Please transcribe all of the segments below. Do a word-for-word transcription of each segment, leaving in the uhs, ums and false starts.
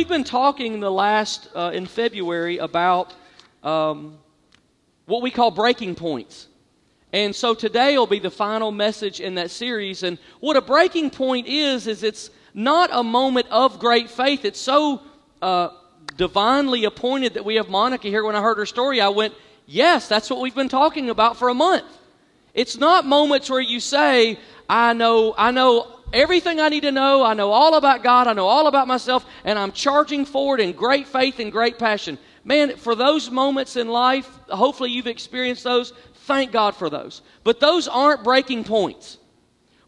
we've been talking the last, uh, in February, about um, what we call breaking points. And so today will be the final message in that series. And what a breaking point is, is it's not a moment of great faith. It's so uh, divinely appointed that we have Monica here. When I heard her story, I went, yes, that's what we've been talking about for a month. It's not moments where you say, I know, I know everything I need to know. I know all about God. I know all about myself. And I'm charging forward in great faith and great passion. Man, for those moments in life, hopefully you've experienced those. Thank God for those. But those aren't breaking points.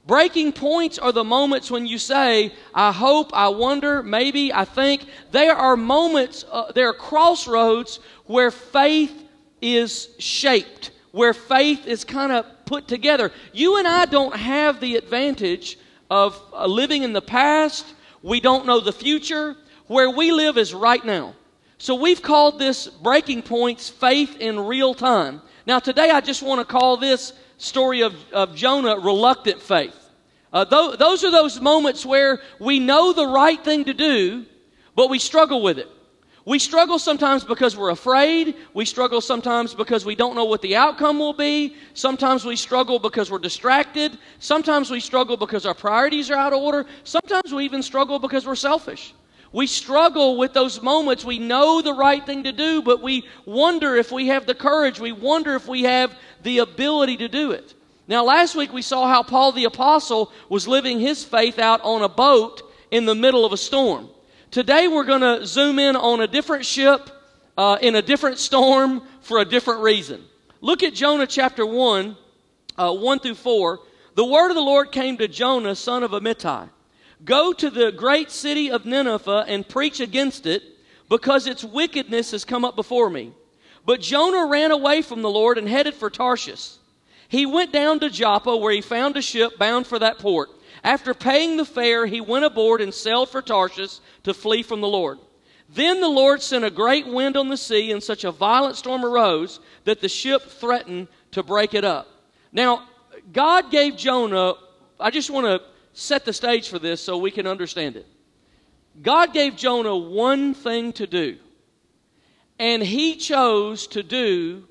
Breaking points are the moments when you say, I hope, I wonder, maybe, I think. There are moments, uh, there are crossroads where faith is shaped, where faith is kind of put together. You and I don't have the advantage of uh, living in the past. We don't know the future. Where we live is right now. So we've called this breaking points faith in real time. Now today I just want to call this story of, of Jonah reluctant faith. Uh, th- those are those moments where we know the right thing to do, but we struggle with it. We struggle sometimes because we're afraid. We struggle sometimes because we don't know what the outcome will be. Sometimes we struggle because we're distracted. Sometimes we struggle because our priorities are out of order. Sometimes we even struggle because we're selfish. We struggle with those moments. We know the right thing to do, but we wonder if we have the courage. We wonder if we have the ability to do it. Now, last week we saw how Paul the Apostle was living his faith out on a boat in the middle of a storm. Today we're going to zoom in on a different ship uh, in a different storm for a different reason. Look at Jonah chapter one, uh, one through four. The word of the Lord came to Jonah, son of Amittai. Go to the great city of Nineveh and preach against it, because its wickedness has come up before me. But Jonah ran away from the Lord and headed for Tarshish. He went down to Joppa, where he found a ship bound for that port. After paying the fare, he went aboard and sailed for Tarshish to flee from the Lord. Then the Lord sent a great wind on the sea, and such a violent storm arose that the ship threatened to break it up. Now, God gave Jonah, I just want to set the stage for this so we can understand it. God gave Jonah one thing to do, and he chose to do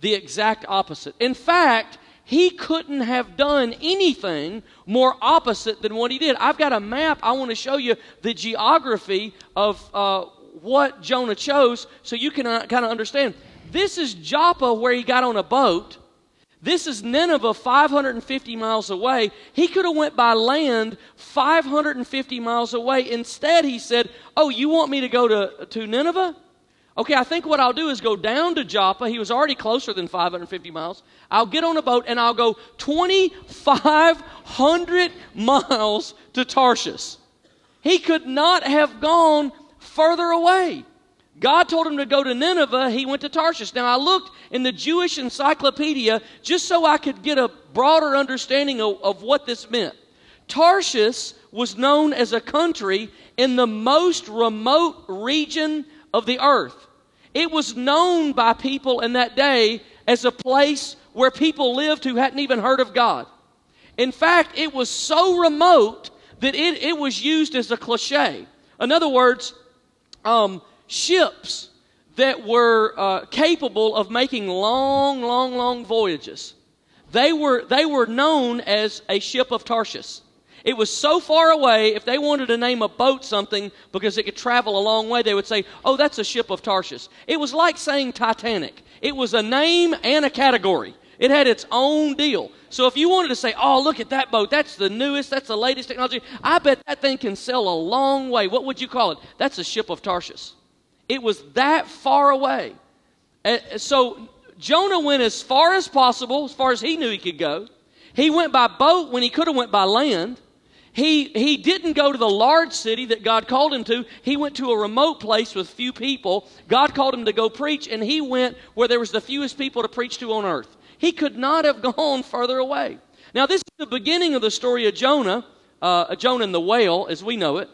the exact opposite. In fact, he couldn't have done anything more opposite than what he did. I've got a map. I want to show you the geography of uh, what Jonah chose so you can uh, kind of understand. This is Joppa, where he got on a boat. This is Nineveh, five hundred fifty miles away. He could have went by land five hundred fifty miles away. Instead, he said, oh, you want me to go to, to Nineveh? Okay, I think what I'll do is go down to Joppa. He was already closer than five hundred fifty miles. I'll get on a boat, and I'll go twenty-five hundred miles to Tarshish. He could not have gone further away. God told him to go to Nineveh. He went to Tarshish. Now, I looked in the Jewish encyclopedia just so I could get a broader understanding of, of what this meant. Tarshish was known as a country in the most remote region of the earth. It was known by people in that day as a place where people lived who hadn't even heard of God. In fact, it was so remote that it, it was used as a cliche. In other words, um, ships that were uh, capable of making long, long, long voyages, they were, they were known as a ship of Tarshish. It was so far away, if they wanted to name a boat something because it could travel a long way, they would say, oh, that's a ship of Tarshish. It was like saying Titanic. It was a name and a category. It had its own deal. So if you wanted to say, oh, look at that boat, that's the newest, that's the latest technology, I bet that thing can sail a long way. What would you call it? That's a ship of Tarshish. It was that far away. So Jonah went as far as possible, as far as he knew he could go. He went by boat when he could have went by land. He he didn't go to the large city that God called him to. He went to a remote place with few people. God called him to go preach, and he went where there was the fewest people to preach to on earth. He could not have gone further away. Now, this is the beginning of the story of Jonah, uh, Jonah and the whale, as we know it.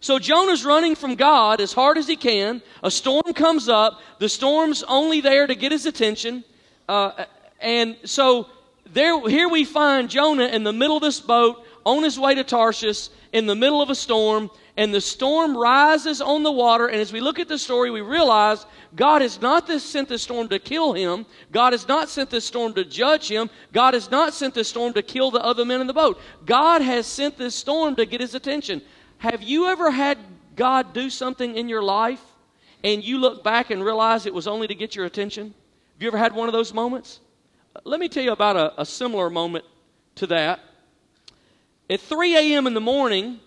So Jonah's running from God as hard as he can. A storm comes up. The storm's only there to get his attention. Uh, and so there, here we find Jonah in the middle of this boat, on his way to Tarshish in the middle of a storm, and the storm rises on the water. And as we look at the story, we realize God has not this, sent this storm to kill him. God has not sent this storm to judge him. God has not sent this storm to kill the other men in the boat. God has sent this storm to get his attention. Have you ever had God do something in your life and you look back and realize it was only to get your attention? Have you ever had one of those moments? Let me tell you about a, a similar moment to that. At three a.m. in the morning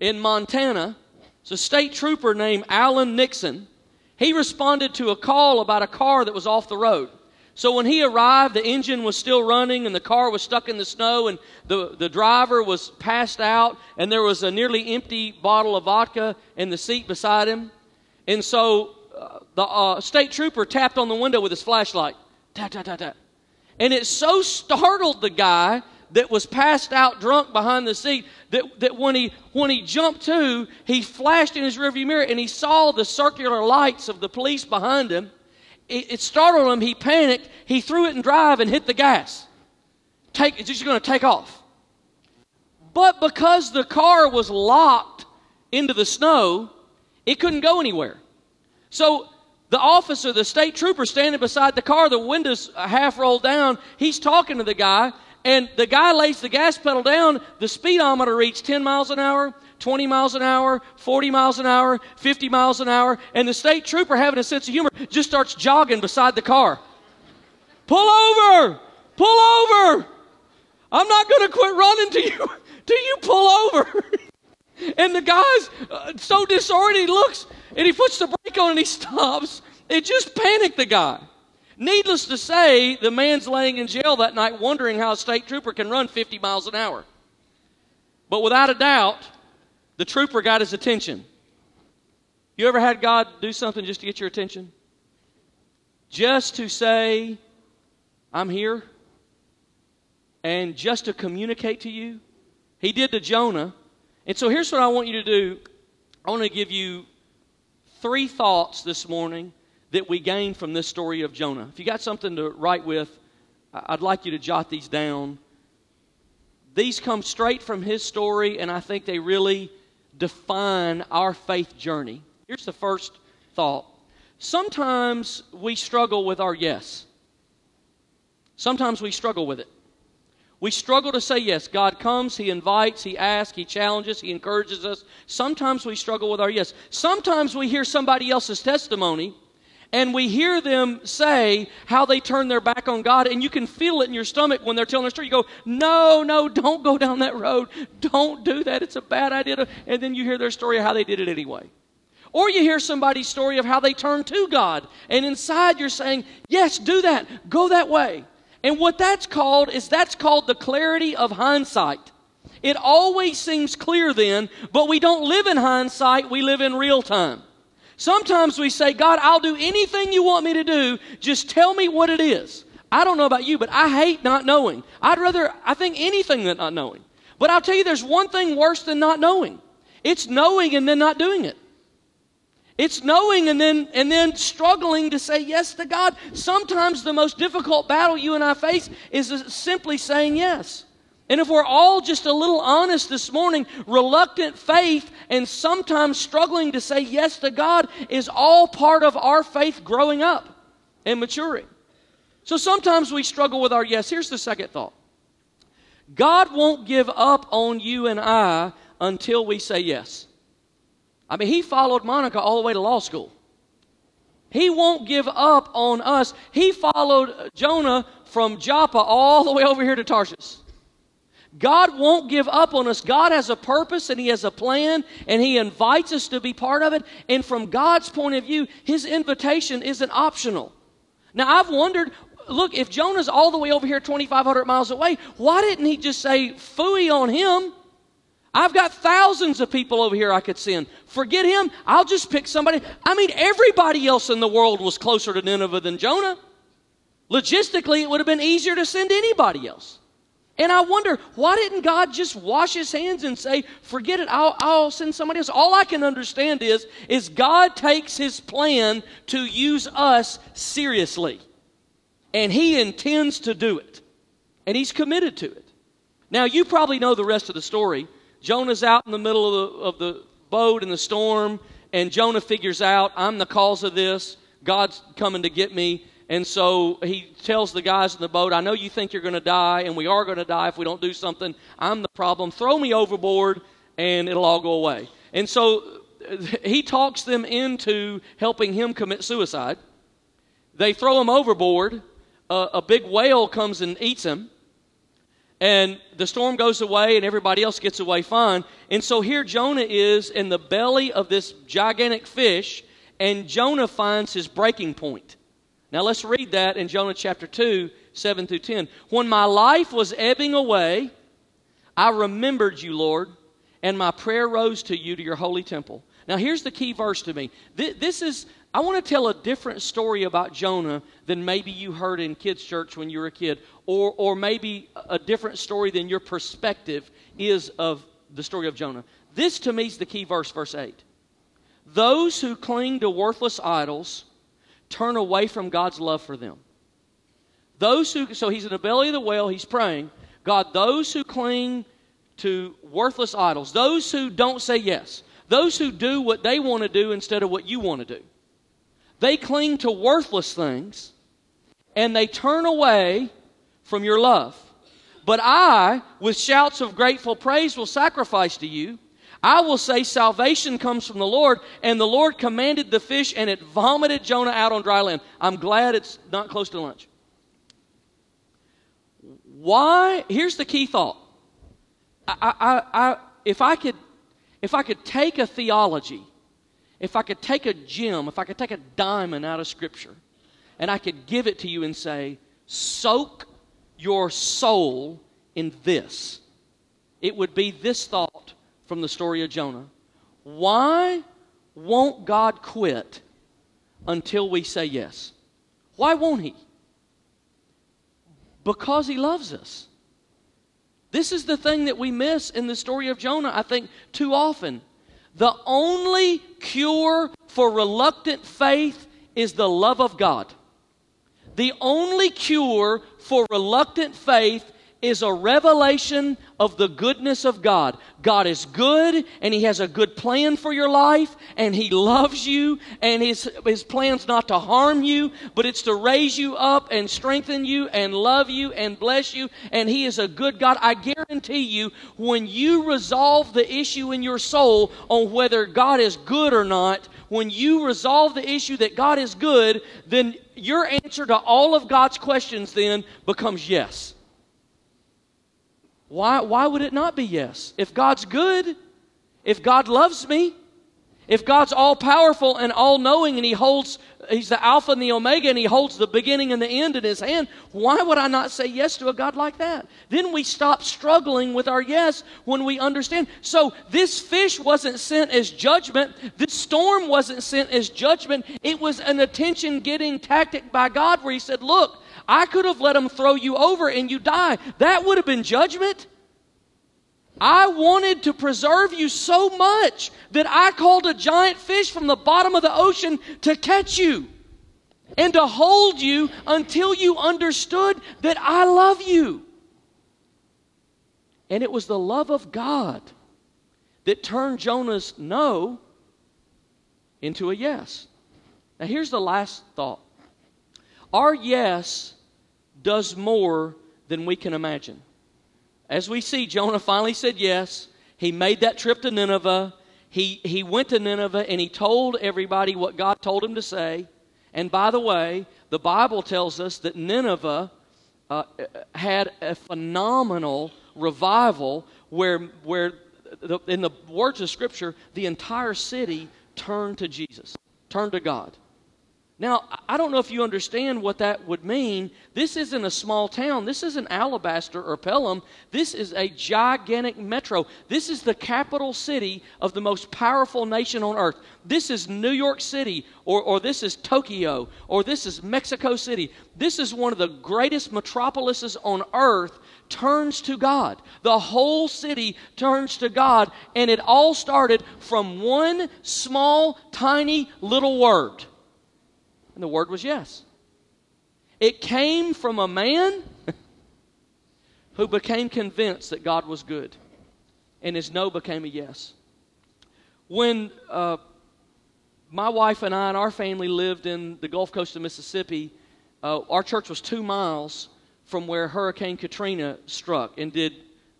in Montana, it's a state trooper named Alan Nixon. He responded to a call about a car that was off the road. So when he arrived, the engine was still running and the car was stuck in the snow and the, the driver was passed out and there was a nearly empty bottle of vodka in the seat beside him. And so uh, the uh, state trooper tapped on the window with his flashlight. Tap, tap, tap, tap. And it so startled the guy that was passed out drunk behind the seat that, that when he when he jumped to, he flashed in his rearview mirror and he saw the circular lights of the police behind him. It, it startled him. He panicked. He threw it in drive and hit the gas. Take, it's just going to take off. But because the car was locked into the snow, it couldn't go anywhere. So the officer, the state trooper, standing beside the car, the windows half rolled down. He's talking to the guy. And the guy lays the gas pedal down, the speedometer reads ten miles an hour, twenty miles an hour, forty miles an hour, fifty miles an hour, and the state trooper, having a sense of humor, just starts jogging beside the car. Pull over! Pull over! I'm not going to quit running till you, till you pull over. And the guy's uh, so disoriented, he looks, and he puts the brake on and he stops. It just panicked the guy. Needless to say, the man's laying in jail that night wondering how a state trooper can run fifty miles an hour. But without a doubt, the trooper got his attention. You ever had God do something just to get your attention? Just to say, I'm here, and just to communicate to you? He did to Jonah. And so here's what I want you to do. I want to give you three thoughts this morning that we gain from this story of Jonah. If you got something to write with, I'd like you to jot these down. These come straight from his story, and I think they really define our faith journey. Here's the first thought. Sometimes we struggle with our yes. Sometimes we struggle with it. We struggle to say yes. God comes, he invites, he asks, he challenges, he encourages us. Sometimes we struggle with our yes. Sometimes we hear somebody else's testimony, and we hear them say how they turn their back on God, and you can feel it in your stomach when they're telling their story. You go, no, no, don't go down that road. Don't do that. It's a bad idea. And then you hear their story of how they did it anyway. Or you hear somebody's story of how they turned to God, and inside you're saying, yes, do that. Go that way. And what that's called is that's called the clarity of hindsight. It always seems clear then, but we don't live in hindsight. We live in real time. Sometimes we say, God, I'll do anything you want me to do. Just tell me what it is. I don't know about you, but I hate not knowing. I'd rather, I think, anything than not knowing. But I'll tell you, there's one thing worse than not knowing. It's knowing and then not doing it. It's knowing and then, and then struggling to say yes to God. Sometimes the most difficult battle you and I face is simply saying yes. And if we're all just a little honest this morning, reluctant faith and sometimes struggling to say yes to God is all part of our faith growing up and maturing. So sometimes we struggle with our yes. Here's the second thought. God won't give up on you and I until we say yes. I mean, he followed Monica all the way to law school. He won't give up on us. He followed Jonah from Joppa all the way over here to Tarshish. God won't give up on us. God has a purpose and he has a plan and he invites us to be part of it. And from God's point of view, his invitation isn't optional. Now, I've wondered, look, if Jonah's all the way over here twenty-five hundred miles away, why didn't he just say, phooey on him? I've got thousands of people over here I could send. Forget him. I'll just pick somebody. I mean, everybody else in the world was closer to Nineveh than Jonah. Logistically, it would have been easier to send anybody else. And I wonder, why didn't God just wash his hands and say, forget it, I'll, I'll send somebody else? All I can understand is, is God takes his plan to use us seriously. And he intends to do it. And he's committed to it. Now, you probably know the rest of the story. Jonah's out in the middle of the, of the boat in the storm, and Jonah figures out, I'm the cause of this. God's coming to get me. And so he tells the guys in the boat, I know you think you're going to die, and we are going to die if we don't do something. I'm the problem. Throw me overboard, and it'll all go away. And so he talks them into helping him commit suicide. They throw him overboard. Uh, a big whale comes and eats him. And the storm goes away, and everybody else gets away fine. And so here Jonah is in the belly of this gigantic fish, and Jonah finds his breaking point. Now let's read that in Jonah chapter two, seven through ten. When my life was ebbing away, I remembered you, Lord, and my prayer rose to you, to your holy temple. Now here's the key verse to me. This is, I want to tell a different story about Jonah than maybe you heard in kids' church when you were a kid, or, or maybe a different story than your perspective is of the story of Jonah. This to me is the key verse, verse eight. Those who cling to worthless idols turn away from God's love for them. Those who, so he's in the belly of the whale, he's praying, God, those who cling to worthless idols, those who don't say yes, those who do what they want to do instead of what you want to do, they cling to worthless things, and they turn away from your love. But I, with shouts of grateful praise, will sacrifice to you. I will say salvation comes from the Lord, and the Lord commanded the fish, and it vomited Jonah out on dry land. I'm glad it's not close to lunch. Why? Here's the key thought. I, I, I, if I could, if I could take a theology, if I could take a gem, if I could take a diamond out of Scripture, and I could give it to you and say, soak your soul in this, it would be this thought from the story of Jonah. Why won't God quit until we say yes? Why won't He? Because He loves us. This is the thing that we miss in the story of Jonah, I think, too often. The only cure for reluctant faith is the love of God. The only cure for reluctant faith is a revelation of the goodness of God. God is good, and He has a good plan for your life, and He loves you, and His, His plan's not to harm you, but it's to raise you up and strengthen you and love you and bless you, and He is a good God. I guarantee you, when you resolve the issue in your soul on whether God is good or not, when you resolve the issue that God is good, then your answer to all of God's questions then becomes yes. Why, why would it not be yes? If God's good, if God loves me, if God's all-powerful and all-knowing and He holds, He's the Alpha and the Omega and He holds the beginning and the end in His hand, why would I not say yes to a God like that? Then we stop struggling with our yes when we understand. So this fish wasn't sent as judgment. This storm wasn't sent as judgment. It was an attention-getting tactic by God where He said, look, I could have let them throw you over and you die. That would have been judgment. I wanted to preserve you so much that I called a giant fish from the bottom of the ocean to catch you and to hold you until you understood that I love you. And it was the love of God that turned Jonah's no into a yes. Now here's the last thought. Our yes does more than we can imagine. As we see, Jonah finally said yes. He made that trip to Nineveh. He, he went to Nineveh and he told everybody what God told him to say. And by the way, the Bible tells us that Nineveh uh, had a phenomenal revival where, where the, in the words of Scripture, the entire city turned to Jesus, turned to God. Now, I don't know if you understand what that would mean. This isn't a small town. This isn't Alabaster or Pelham. This is a gigantic metro. This is the capital city of the most powerful nation on earth. This is New York City, or, or this is Tokyo, or this is Mexico City. This is one of the greatest metropolises on earth turns to God. The whole city turns to God, and it all started from one small, tiny little word. And the word was yes. It came from a man who became convinced that God was good, and his no became a yes. When uh, my wife and I and our family lived in the Gulf Coast of Mississippi, uh, our church was two miles from where Hurricane Katrina struck and did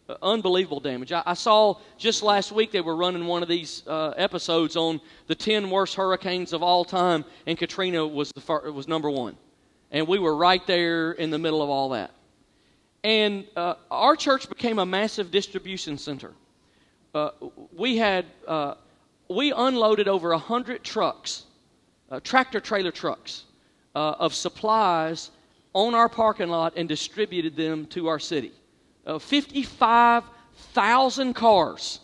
uh, unbelievable damage. I, I saw just last week they were running one of these uh, episodes on the ten worst hurricanes of all time, and Katrina was the fir- was number one. And we were right there in the middle of all that. And uh, our church became a massive distribution center. Uh, we had uh, we unloaded over a hundred trucks, uh, tractor trailer trucks, uh, of supplies on our parking lot and distributed them to our city. Uh, fifty-five thousand cars,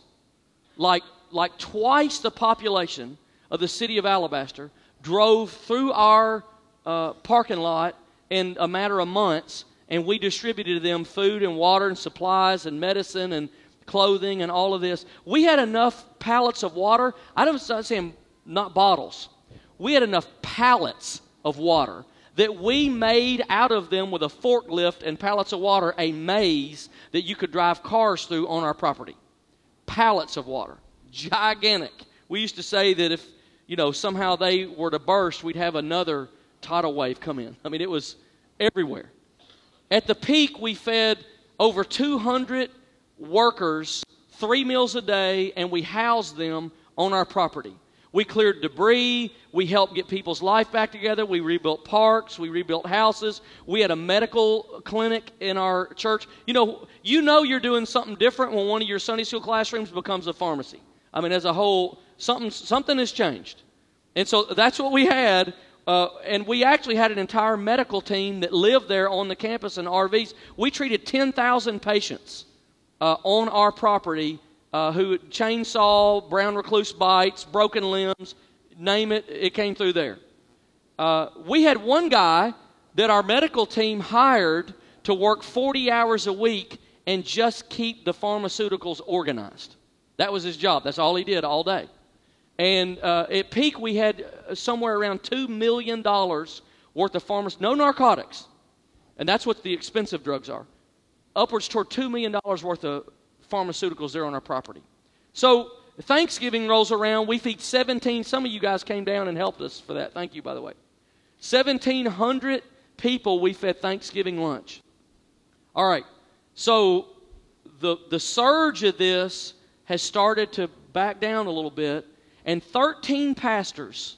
like like twice the population of the city of Alabaster, drove through our uh, parking lot in a matter of months. And we distributed to them food and water and supplies and medicine and clothing and all of this. We had enough pallets of water. I'm not saying not bottles. We had enough pallets of water that we made out of them with a forklift and pallets of water a maze that you could drive cars through on our property. Pallets of water. Gigantic. We used to say that if, you know, somehow they were to burst, we'd have another tidal wave come in. I mean, it was everywhere. At the peak, we fed over two hundred workers three meals a day, and we housed them on our property. We cleared debris. We helped get people's life back together. We rebuilt parks. We rebuilt houses. We had a medical clinic in our church. You know, you know you're doing something different when one of your Sunday school classrooms becomes a pharmacy. I mean, as a whole, something, something has changed. And so that's what we had. Uh, and we actually had an entire medical team that lived there on the campus in R Vs. We treated ten thousand patients uh, on our property uh, who had chainsaw, brown recluse bites, broken limbs, name it, it came through there. Uh, we had one guy that our medical team hired to work forty hours a week and just keep the pharmaceuticals organized. That was his job. That's all he did all day. And uh, at peak, we had somewhere around two million dollars worth of pharmacy, no narcotics. And that's what the expensive drugs are. Upwards toward two million dollars worth of pharmaceuticals there on our property. So Thanksgiving rolls around. We feed seventeen. Some of you guys came down and helped us for that. Thank you, by the way. seventeen hundred people we fed Thanksgiving lunch. All right. So the the surge of this has started to back down a little bit. And thirteen pastors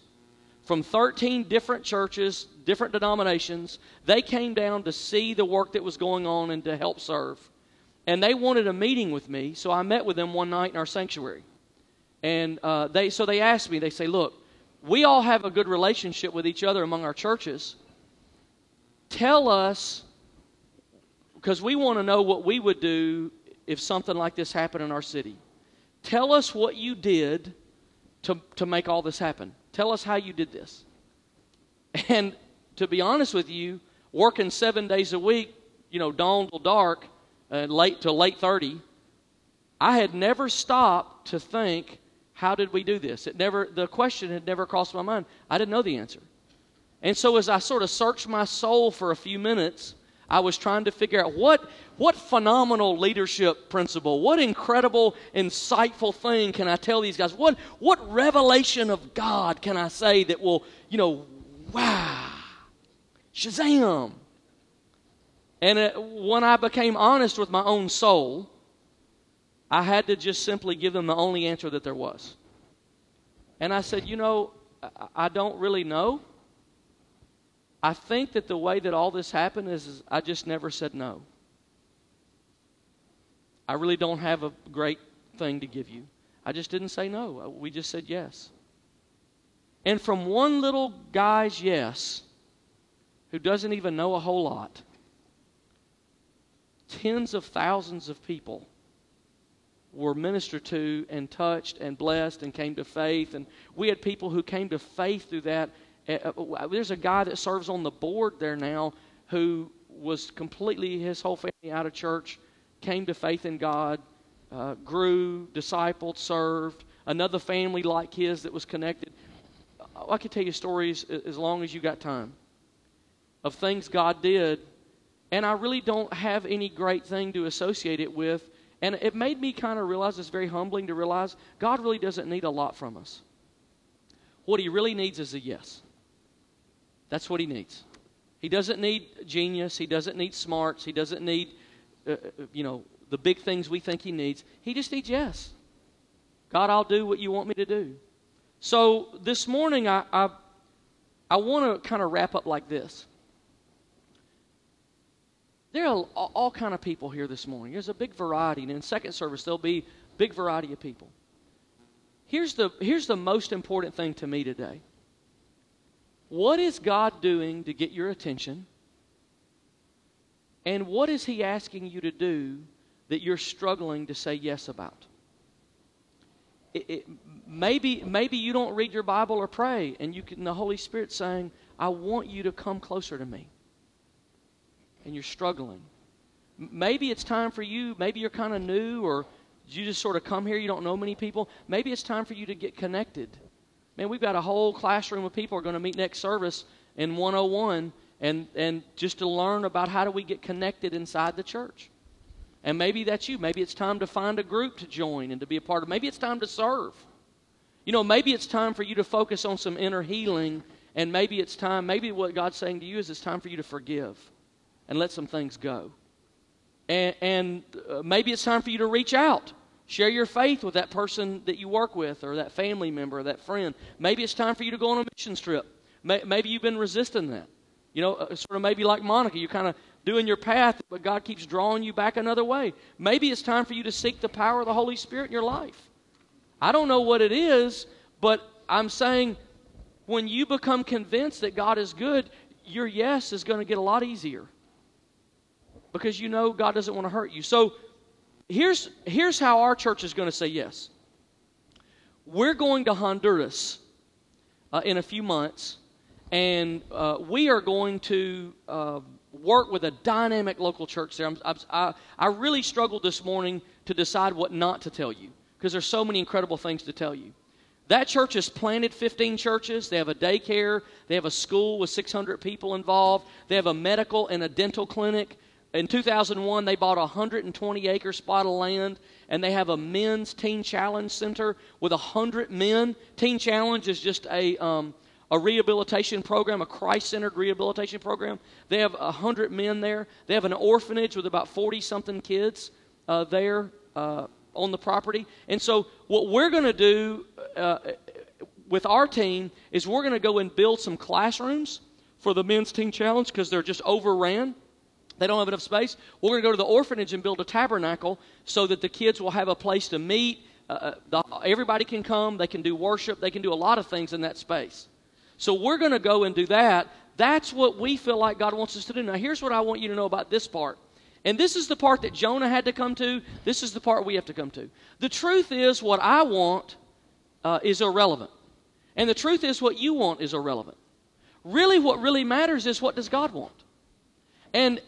from thirteen different churches, different denominations, they came down to see the work that was going on and to help serve. And they wanted a meeting with me, so I met with them one night in our sanctuary. And uh, they so they asked me, they say, look, we all have a good relationship with each other among our churches. Tell us, because we want to know what we would do if something like this happened in our city. Tell us what you did To, to make all this happen. Tell us how you did this. And to be honest with you, working seven days a week, you know, dawn till dark, uh, late till late thirty, I had never stopped to think, how did we do this? It never, the question had never crossed my mind. I didn't know the answer. And so as I sort of searched my soul for a few minutes, I was trying to figure out what what phenomenal leadership principle, what incredible, insightful thing can I tell these guys? What what revelation of God can I say that will, you know, wow, shazam? And it, when I became honest with my own soul, I had to just simply give them the only answer that there was. And I said, you know, I, I don't really know. I think that the way that all this happened is, is I just never said no. I really don't have a great thing to give you. I just didn't say no. We just said yes. And from one little guy's yes, who doesn't even know a whole lot, tens of thousands of people were ministered to and touched and blessed and came to faith. And we had people who came to faith through that. Uh, there's a guy that serves on the board there now who was completely, his whole family out of church, came to faith in God, uh, grew, discipled, served. Another family like his that was connected. I could tell you stories as long as you got time of things God did. and I really don't have any great thing to associate it with. And it made me kind of realize, it's very humbling to realize, God really doesn't need a lot from us. What he really needs is a yes. That's what he needs. He doesn't need genius. He doesn't need smarts. He doesn't need, uh, you know, the big things we think he needs. He just needs yes. God, I'll do what you want me to do. So this morning, I I, I want to kind of wrap up like this. There are all kind of people here this morning. There's a big variety, and in second service, there'll be a big variety of people. Here's the, here's the most important thing to me today. What is God doing to get your attention? And what is he asking you to do that you're struggling to say yes about? It, it, maybe, maybe you don't read your Bible or pray, and you can, the Holy Spirit's saying, I want you to come closer to me. And you're struggling. Maybe it's time for you, maybe you're kind of new, or you just sort of come here, you don't know many people. Maybe it's time for you to get connected. Man, we've got a whole classroom of people who are going to meet next service in one oh one, and, and just to learn about how do we get connected inside the church. And maybe that's you. Maybe it's time to find a group to join and to be a part of. Maybe it's time to serve. You know, maybe it's time for you to focus on some inner healing, and maybe it's time, maybe what God's saying to you is it's time for you to forgive and let some things go. And, and uh, maybe it's time for you to reach out. Share your faith with that person that you work with, or that family member, or that friend. Maybe it's time for you to go on a mission trip. May, maybe you've been resisting that. You know, uh, sort of maybe like Monica, you're kind of doing your path, but God keeps drawing you back another way. Maybe it's time for you to seek the power of the Holy Spirit in your life. I don't know what it is, but I'm saying when you become convinced that God is good, your yes is going to get a lot easier. Because you know God doesn't want to hurt you. So here's, here's how our church is going to say yes. We're going to Honduras uh, in a few months, and uh, we are going to uh, work with a dynamic local church there. I'm, I'm, I, I really struggled this morning to decide what not to tell you, because there's so many incredible things to tell you. That church has planted fifteen churches. They have a daycare. They have a school with six hundred people involved. They have a medical and a dental clinic. In two thousand one, they bought a one hundred twenty acre spot of land, and they have a men's Teen Challenge center with one hundred men. Teen Challenge is just a um, a rehabilitation program, a Christ-centered rehabilitation program. They have one hundred men there. They have an orphanage with about forty-something kids uh, there uh, on the property. And so what we're going to do uh, with our team is we're going to go and build some classrooms for the men's Teen Challenge, because they're just overran. They don't have enough space. We're going to go to the orphanage and build a tabernacle so that the kids will have a place to meet. Uh, the, everybody can come. They can do worship. They can do a lot of things in that space. So we're going to go and do that. That's what we feel like God wants us to do. Now, here's what I want you to know about this part. And this is the part that Jonah had to come to. This is the part we have to come to. The truth is, what I want uh, is irrelevant. And the truth is, what you want is irrelevant. Really, what really matters is, what does God want? And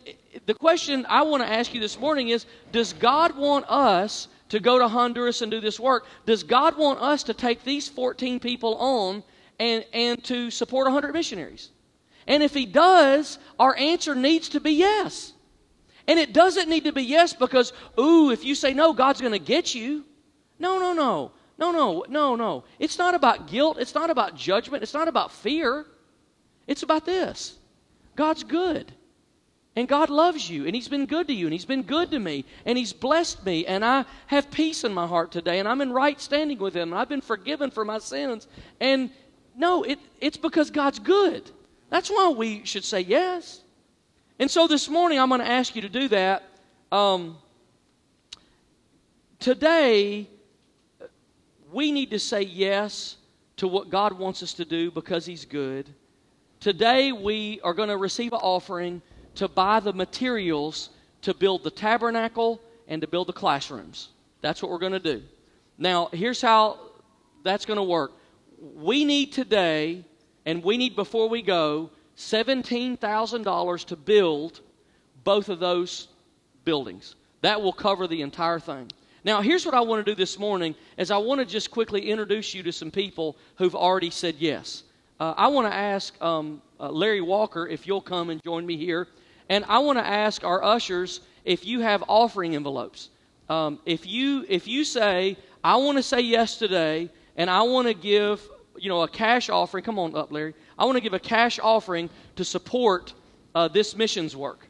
the question I want to ask you this morning is, does God want us to go to Honduras and do this work? Does God want us to take these fourteen people on and, and to support one hundred missionaries? And if he does, our answer needs to be yes. And it doesn't need to be yes because, ooh, if you say no, God's going to get you. No, no, no. No, no, no, no. It's not about guilt. It's not about judgment. It's not about fear. It's about this. God's good. And God loves you, and he's been good to you, and he's been good to me, and he's blessed me, and I have peace in my heart today, and I'm in right standing with him, and I've been forgiven for my sins. And no, it, it's because God's good. That's why we should say yes. And so this morning, I'm going to ask you to do that. Um, today, we need to say yes to what God wants us to do because he's good. Today, we are going to receive an offering to buy the materials to build the tabernacle and to build the classrooms. That's what we're going to do. Now, here's how that's going to work. We need today, and we need before we go, seventeen thousand dollars to build both of those buildings. That will cover the entire thing. Now, here's what I want to do this morning, is I want to just quickly introduce you to some people who've already said yes. Uh, I want to ask um, uh, Larry Walker if you'll come and join me here. And I want to ask our ushers if you have offering envelopes. Um, if you if you say, I want to say yes today, and I want to give, you know, a cash offering. Come on up, Larry. I want to give a cash offering to support uh, this missions work.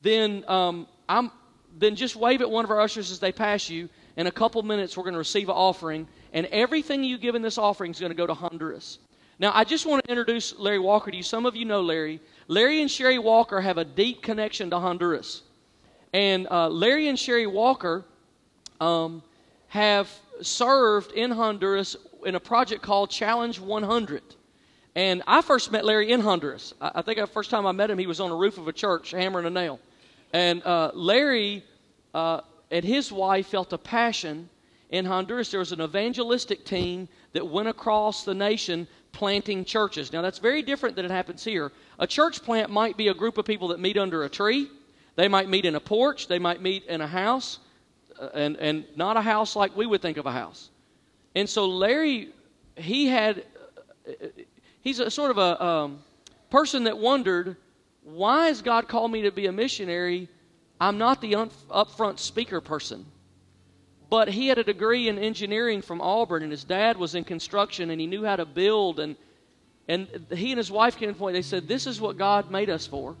Then um, I'm then just wave at one of our ushers as they pass you. In a couple minutes, we're going to receive an offering, and everything you give in this offering is going to go to Honduras. Now, I just want to introduce Larry Walker to you. Some of you know Larry. Larry and Sherry Walker have a deep connection to Honduras. And uh, Larry and Sherry Walker um, have served in Honduras in a project called Challenge one hundred. And I first met Larry in Honduras. I, I think the first time I met him, he was on the roof of a church hammering a nail. And uh, Larry uh, and his wife felt a passion in Honduras. There was an evangelistic team that went across the nation planting churches. Now, that's very different than it happens here. A church plant might be a group of people that meet under a tree. They might meet in a porch. They might meet in a house, uh, and, and not a house like we would think of a house. And so Larry, he had, uh, he's a sort of a um, person that wondered, why has God called me to be a missionary? I'm not the un- upfront speaker person. But he had a degree in engineering from Auburn, and his dad was in construction, and he knew how to build. And, and he and his wife came to the point, they said, this is what God made us for,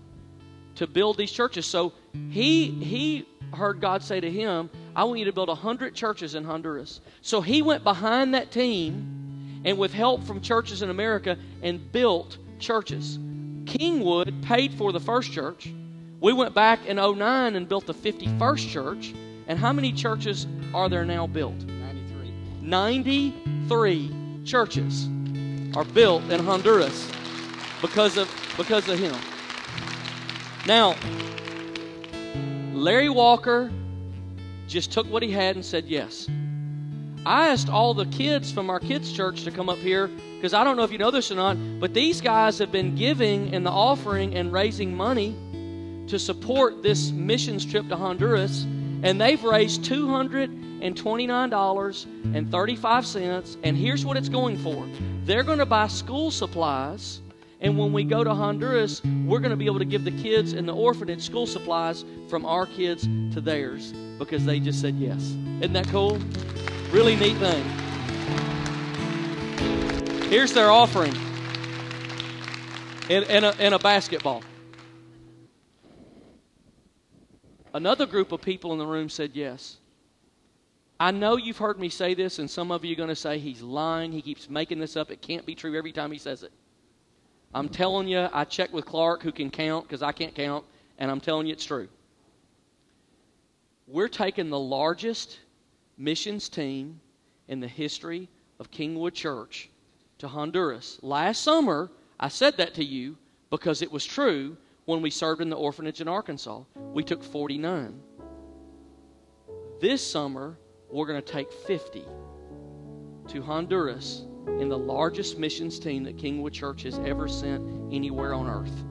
to build these churches. So he he heard God say to him, I want you to build one hundred churches in Honduras. So he went behind that team, and with help from churches in America, and built churches. Kingwood paid for the first church. We went back in oh nine and built the fifty-first church. And how many churches are there now built? ninety-three. ninety-three churches are built in Honduras because of, because of him. Now, Larry Walker just took what he had and said yes. I asked all the kids from our kids' church to come up here, because I don't know if you know this or not, but these guys have been giving in the offering and raising money to support this missions trip to Honduras. And they've raised two hundred twenty-nine dollars and thirty-five cents, and here's what it's going for. They're going to buy school supplies, and when we go to Honduras, we're going to be able to give the kids in the orphanage school supplies from our kids to theirs, because they just said yes. Isn't that cool? Really neat thing. Here's their offering in, in, a, in a basketball. Another group of people in the room said yes. I know you've heard me say this, and some of you are going to say, he's lying, he keeps making this up, it can't be true every time he says it. I'm telling you, I checked with Clark, who can count, because I can't count, and I'm telling you it's true. We're taking the largest missions team in the history of Kingwood Church to Honduras. Last summer, I said that to you because it was true. When we served in the orphanage in Arkansas, we took forty-nine. This summer, we're going to take fifty to Honduras in the largest missions team that Kingwood Church has ever sent anywhere on earth.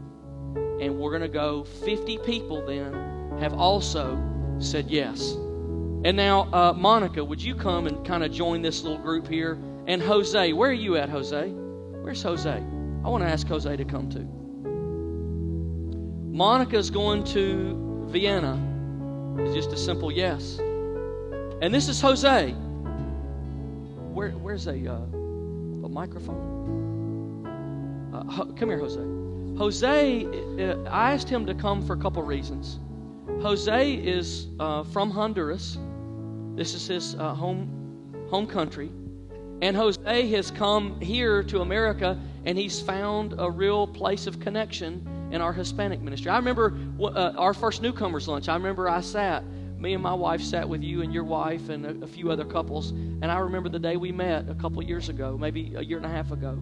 And we're going to go, fifty people then have also said yes. And now, uh, Monica, would you come and kind of join this little group here? And Jose, where are you at, Jose? Where's Jose? I want to ask Jose to come too. Monica's going to Vienna. It's just a simple yes. And this is Jose. Where, where's a, uh, a microphone? Uh, ho- come here, Jose. Jose, uh, I asked him to come for a couple reasons. Jose is uh, from Honduras. This is his uh, home, home country. And Jose has come here to America, and he's found a real place of connection in our Hispanic ministry. I remember uh, our first newcomers lunch. I remember I sat, me and my wife sat with you and your wife and a, a few other couples, and I remember the day we met a couple years ago, maybe a year and a half ago.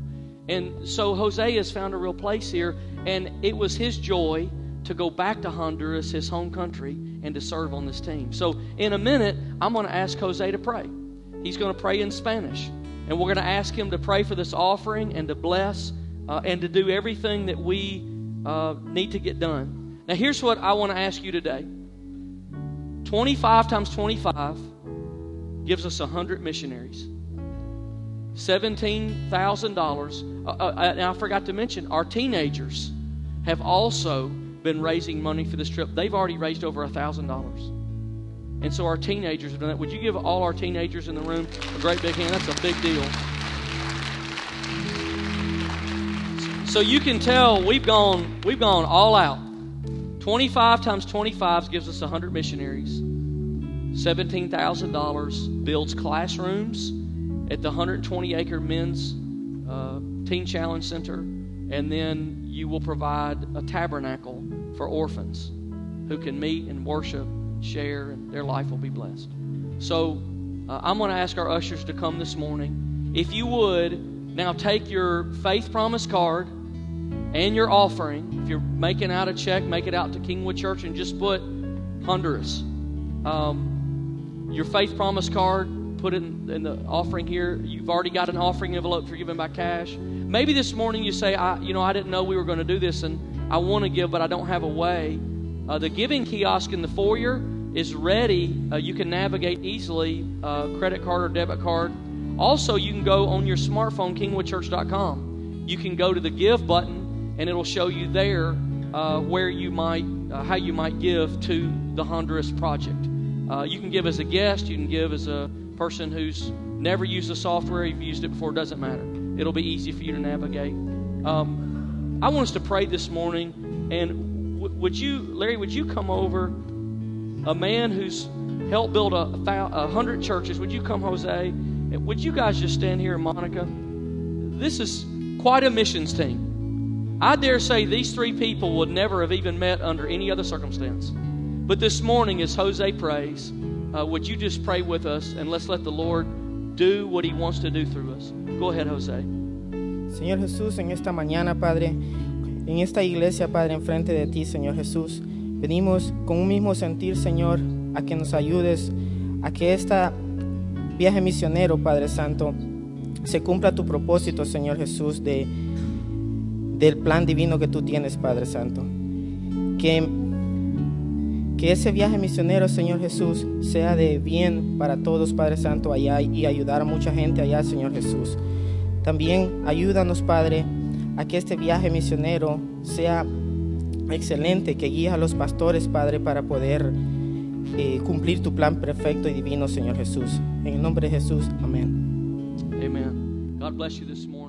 And so Jose has found a real place here, and it was his joy to go back to Honduras, his home country, and to serve on this team. So in a minute, I'm going to ask Jose to pray. He's going to pray in Spanish, and we're going to ask him to pray for this offering and to bless uh, and to do everything that we Uh, need to get done. Now, here's what I want to ask you today. twenty-five times twenty-five gives us one hundred missionaries. seventeen thousand dollars. Uh, uh, and I forgot to mention, our teenagers have also been raising money for this trip. They've already raised over one thousand dollars. And so our teenagers have done that. Would you give all our teenagers in the room a great big hand? That's a big deal. So you can tell we've gone, we've gone all out. twenty-five times twenty-five gives us one hundred missionaries. seventeen thousand dollars builds classrooms at the one hundred twenty acre men's uh, Teen Challenge Center. And then you will provide a tabernacle for orphans who can meet and worship, share, and their life will be blessed. So uh, I'm going to ask our ushers to come this morning. If you would, now take your faith promise card and your offering. If you're making out a check, make it out to Kingwood Church and just put Honduras. Um, your faith promise card, put it in, in the offering here. You've already got an offering envelope for giving by cash. Maybe this morning you say, I, you know, I didn't know we were going to do this, and I want to give, but I don't have a way. Uh, the giving kiosk in the foyer is ready. Uh, you can navigate easily, uh, credit card or debit card. Also, you can go on your smartphone, kingwood church dot com. You can go to the give button, and it'll show you there uh, where you might, uh, how you might give to the Honduras project. Uh, you can give as a guest. You can give as a person who's never used the software. You've used it before. It doesn't matter. It'll be easy for you to navigate. Um, I want us to pray this morning. And w- would you, Larry, would you come over? A man who's helped build a, a hundred churches. Would you come, Jose? Would you guys just stand here, Monica? This is quite a missions team. I dare say these three people would never have even met under any other circumstance. But this morning, as Jose prays, uh, would you just pray with us, and let's let the Lord do what He wants to do through us. Go ahead, Jose. Señor Jesús, en esta mañana, Padre, en esta iglesia, Padre, enfrente de Ti, Señor Jesús, venimos con un mismo sentir, Señor, a que nos ayudes, a que esta viaje misionero, Padre Santo, se cumpla tu propósito, Señor Jesús, de, del plan divino que tú tienes, Padre Santo. Que, que ese viaje misionero, Señor Jesús, sea de bien para todos, Padre Santo, allá y ayudar a mucha gente allá, Señor Jesús. También ayúdanos, Padre, a que este viaje misionero sea excelente, que guíe a los pastores, Padre, para poder Eh, cumplir tu plan perfecto y divino, Señor Jesús. En el nombre de Jesús, amén. Amen. God bless you this morning.